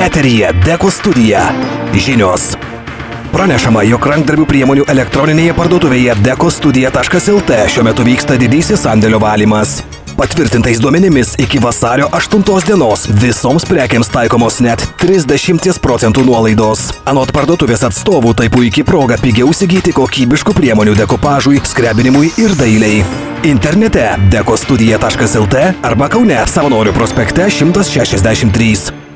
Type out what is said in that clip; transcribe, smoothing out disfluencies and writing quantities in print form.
Eteryje Dekostudija. Žinios. Pranešama, jog rankdarbių priemonių elektroninėje parduotuvėje Dekostudija.lt šiuo metu vyksta didysis sandėlio valymas. Patvirtintais duomenimis iki vasario 8 dienos visoms prekėms taikomos net 30% nuolaidos. Anot parduotuvės atstovų tai puiki proga pigiau įsigyti kokybiškų priemonių dekupažui, skrebinimui ir dailei. Internete dekostudija.lt arba Kaune Savanorių prospekte 163.